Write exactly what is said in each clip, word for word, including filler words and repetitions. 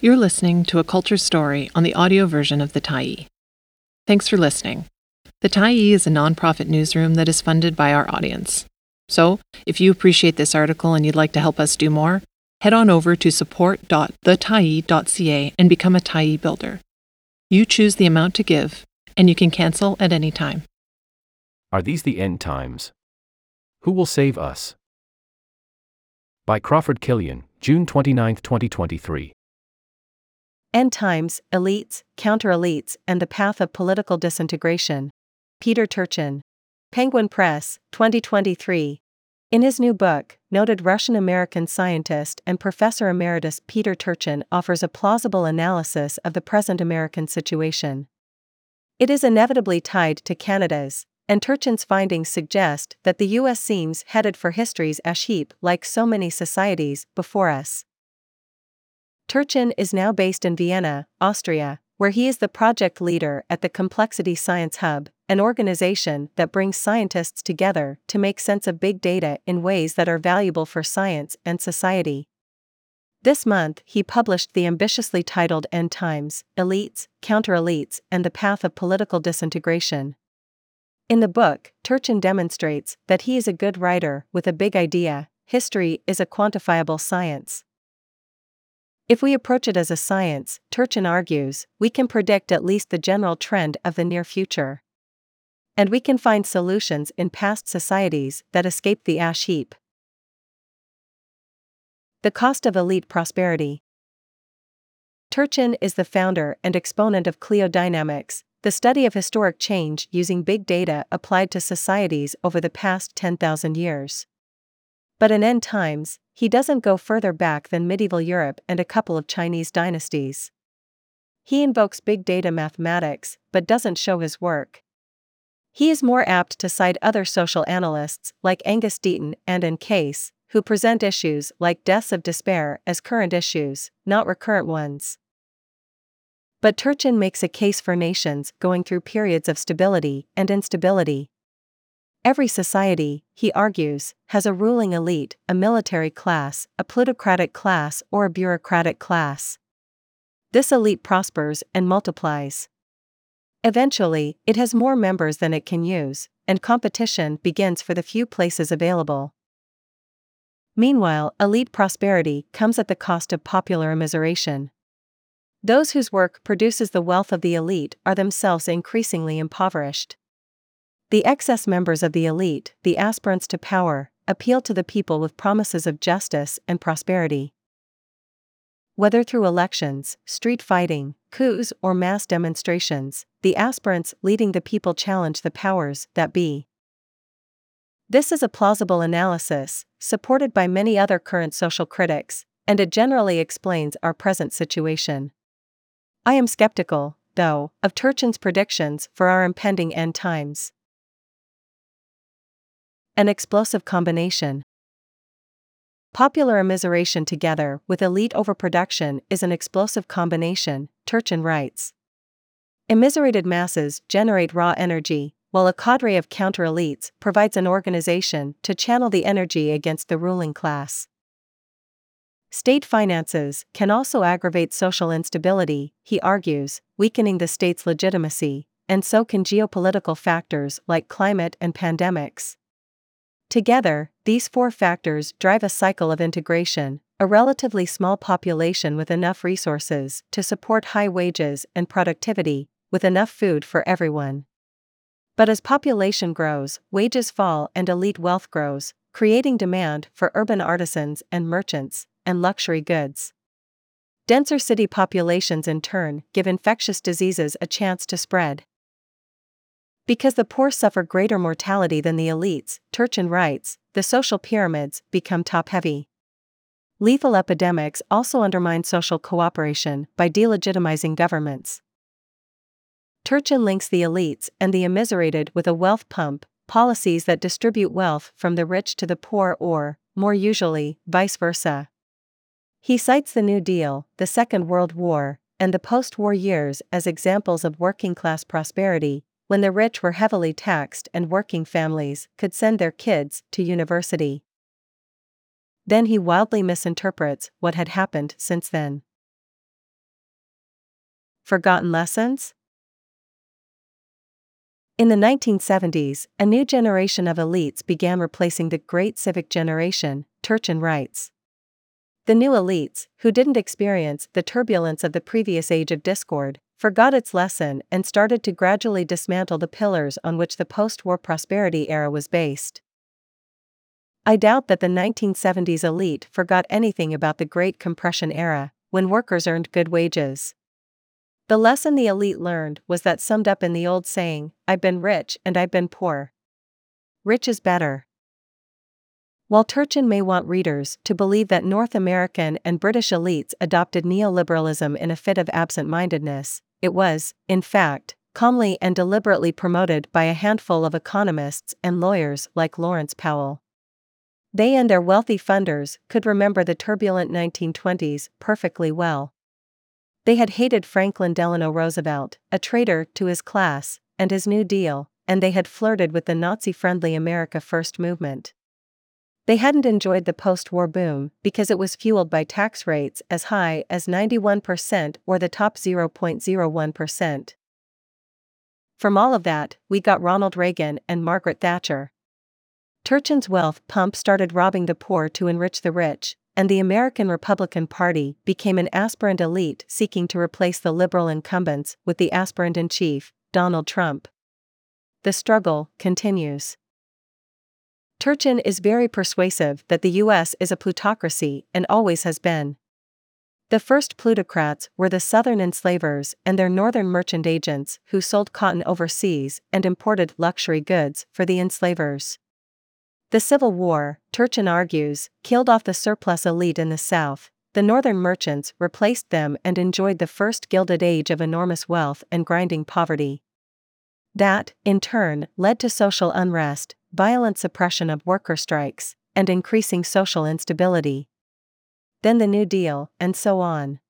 You're listening to A Culture Story on the audio version of the Tyee. Thanks for listening. The Tyee is a nonprofit newsroom that is funded by our audience. So, if you appreciate this article and you'd like to help us do more, head on over to support dot the tyee dot c a and become a Tyee builder. You choose the amount to give, and you can cancel at any time. Are these the end times? Who will save us? By Crawford Kilian, June twenty-ninth, twenty twenty-three. End Times, Elites, Counter-Elites, and the Path of Political Disintegration. Peter Turchin. Penguin Press, twenty twenty-three. In his new book, noted Russian-American scientist and professor emeritus Peter Turchin offers a plausible analysis of the present American situation. It is inevitably tied to Canada's, and Turchin's findings suggest that the U S seems headed for history's ash heap like so many societies before us. Turchin is now based in Vienna, Austria, where he is the project leader at the Complexity Science Hub, an organization that brings scientists together to make sense of big data in ways that are valuable for science and society. This month he published the ambitiously titled End Times, Elites, Counter-Elites, and the Path of Political Disintegration. In the book, Turchin demonstrates that he is a good writer with a big idea: history is a quantifiable science. If we approach it as a science, Turchin argues, we can predict at least the general trend of the near future. And we can find solutions in past societies that escaped the ash heap. The cost of elite prosperity. Turchin is the founder and exponent of Cleodynamics, the study of historic change using big data applied to societies over the past ten thousand years. But in End Times, he doesn't go further back than medieval Europe and a couple of Chinese dynasties. He invokes big data mathematics, but doesn't show his work. He is more apt to cite other social analysts, like Angus Deaton and Anne Case, who present issues like deaths of despair as current issues, not recurrent ones. But Turchin makes a case for nations going through periods of stability and instability. Every society, he argues, has a ruling elite, a military class, a plutocratic class, or a bureaucratic class. This elite prospers and multiplies. Eventually, it has more members than it can use, and competition begins for the few places available. Meanwhile, elite prosperity comes at the cost of popular immiseration. Those whose work produces the wealth of the elite are themselves increasingly impoverished. The excess members of the elite, the aspirants to power, appeal to the people with promises of justice and prosperity. Whether through elections, street fighting, coups, or mass demonstrations, the aspirants leading the people challenge the powers that be. This is a plausible analysis, supported by many other current social critics, and it generally explains our present situation. I am skeptical, though, of Turchin's predictions for our impending end times. An explosive combination. Popular immiseration together with elite overproduction is an explosive combination, Turchin writes. Immiserated masses generate raw energy, while a cadre of counter-elites provides an organization to channel the energy against the ruling class. State finances can also aggravate social instability, he argues, weakening the state's legitimacy, and so can geopolitical factors like climate and pandemics. Together, these four factors drive a cycle of integration, a relatively small population with enough resources to support high wages and productivity, with enough food for everyone. But as population grows, wages fall and elite wealth grows, creating demand for urban artisans and merchants, and luxury goods. Denser city populations in turn give infectious diseases a chance to spread. Because the poor suffer greater mortality than the elites, Turchin writes, the social pyramids become top-heavy. Lethal epidemics also undermine social cooperation by delegitimizing governments. Turchin links the elites and the immiserated with a wealth pump, policies that distribute wealth from the rich to the poor or, more usually, vice versa. He cites the New Deal, the Second World War, and the post-war years as examples of working-class prosperity, when the rich were heavily taxed and working families could send their kids to university. Then he wildly misinterprets what had happened since then. Forgotten Lessons? In the nineteen seventies, a new generation of elites began replacing the Great Civic Generation, Turchin writes. The new elites, who didn't experience the turbulence of the previous age of discord, forgot its lesson and started to gradually dismantle the pillars on which the post-war prosperity era was based. I doubt that the nineteen seventies elite forgot anything about the Great Compression era, when workers earned good wages. The lesson the elite learned was that summed up in the old saying, I've been rich and I've been poor. Rich is better. While Turchin may want readers to believe that North American and British elites adopted neoliberalism in a fit of absent-mindedness, it was, in fact, calmly and deliberately promoted by a handful of economists and lawyers like Lawrence Powell. They and their wealthy funders could remember the turbulent nineteen twenties perfectly well. They had hated Franklin Delano Roosevelt, a traitor to his class, and his New Deal, and they had flirted with the Nazi-friendly America First movement. They hadn't enjoyed the post-war boom because it was fueled by tax rates as high as ninety-one percent or the top zero point zero one percent. From all of that, we got Ronald Reagan and Margaret Thatcher. Turchin's wealth pump started robbing the poor to enrich the rich, and the American Republican Party became an aspirant elite seeking to replace the liberal incumbents with the aspirant-in-chief, Donald Trump. The struggle continues. Turchin is very persuasive that the U S is a plutocracy and always has been. The first plutocrats were the southern enslavers and their northern merchant agents who sold cotton overseas and imported luxury goods for the enslavers. The Civil War, Turchin argues, killed off the surplus elite in the South. The northern merchants replaced them and enjoyed the first Gilded Age of enormous wealth and grinding poverty. That, in turn, led to social unrest, violent suppression of worker strikes, and increasing social instability. Then the New Deal, and so on.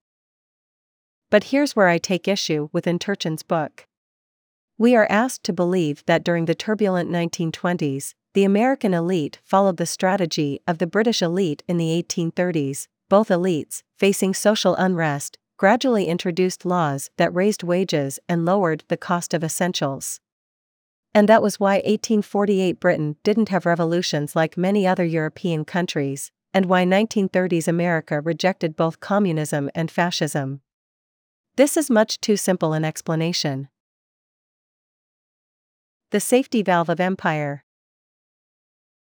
But here's where I take issue with Turchin's book. We are asked to believe that during the turbulent nineteen twenties, the American elite followed the strategy of the British elite in the eighteen thirties. Both elites, facing social unrest, gradually introduced laws that raised wages and lowered the cost of essentials. And that was why eighteen forty-eight Britain didn't have revolutions like many other European countries, and why nineteen thirties America rejected both communism and fascism. This is much too simple an explanation. The safety valve of empire.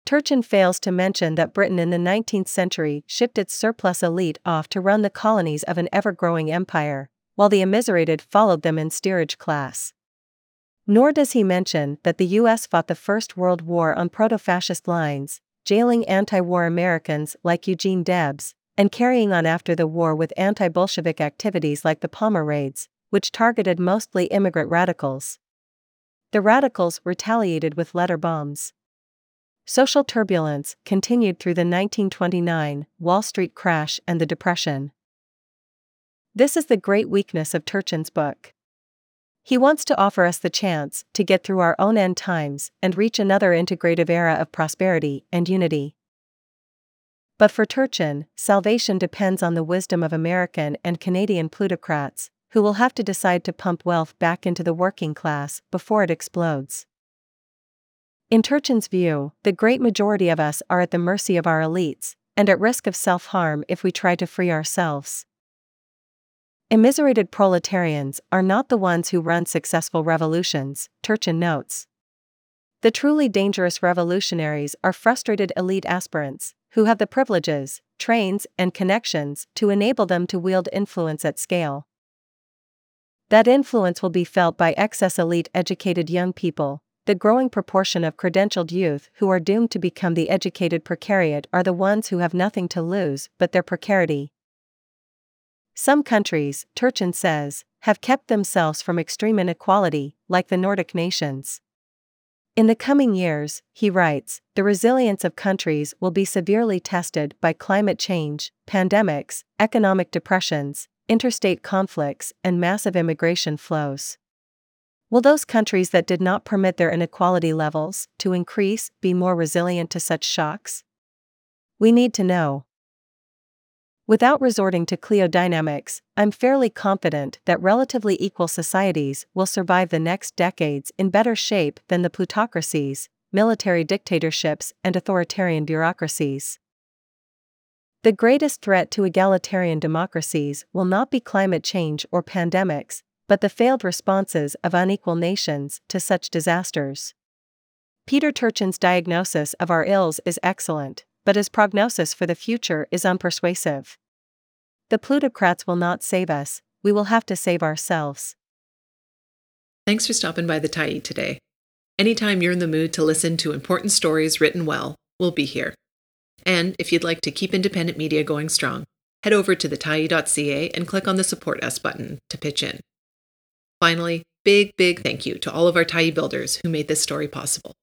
Turchin fails to mention that Britain in the nineteenth century shipped its surplus elite off to run the colonies of an ever-growing empire, while the immiserated followed them in steerage class. Nor does he mention that the U S fought the First World War on proto-fascist lines, jailing anti-war Americans like Eugene Debs, and carrying on after the war with anti-Bolshevik activities like the Palmer raids, which targeted mostly immigrant radicals. The radicals retaliated with letter bombs. Social turbulence continued through the nineteen twenty-nine Wall Street crash and the Depression. This is the great weakness of Turchin's book. He wants to offer us the chance to get through our own end times and reach another integrative era of prosperity and unity. But for Turchin, salvation depends on the wisdom of American and Canadian plutocrats, who will have to decide to pump wealth back into the working class before it explodes. In Turchin's view, the great majority of us are at the mercy of our elites, and at risk of self-harm if we try to free ourselves. Immiserated proletarians are not the ones who run successful revolutions, Turchin notes. The truly dangerous revolutionaries are frustrated elite aspirants, who have the privileges, trains, and connections to enable them to wield influence at scale. That influence will be felt by excess elite-educated young people. The growing proportion of credentialed youth who are doomed to become the educated precariat are the ones who have nothing to lose but their precarity. Some countries, Turchin says, have kept themselves from extreme inequality, like the Nordic nations. In the coming years, he writes, the resilience of countries will be severely tested by climate change, pandemics, economic depressions, interstate conflicts, and massive immigration flows. Will those countries that did not permit their inequality levels to increase be more resilient to such shocks? We need to know. Without resorting to cleodynamics, I'm fairly confident that relatively equal societies will survive the next decades in better shape than the plutocracies, military dictatorships, and authoritarian bureaucracies. The greatest threat to egalitarian democracies will not be climate change or pandemics, but the failed responses of unequal nations to such disasters. Peter Turchin's diagnosis of our ills is excellent, but his prognosis for the future is unpersuasive. The plutocrats will not save us, we will have to save ourselves. Thanks for stopping by the Tyee today. Anytime you're in the mood to listen to important stories written well, we'll be here. And if you'd like to keep independent media going strong, head over to the tyee dot c a and click on the Support Us button to pitch in. Finally, big, big thank you to all of our Tyee builders who made this story possible.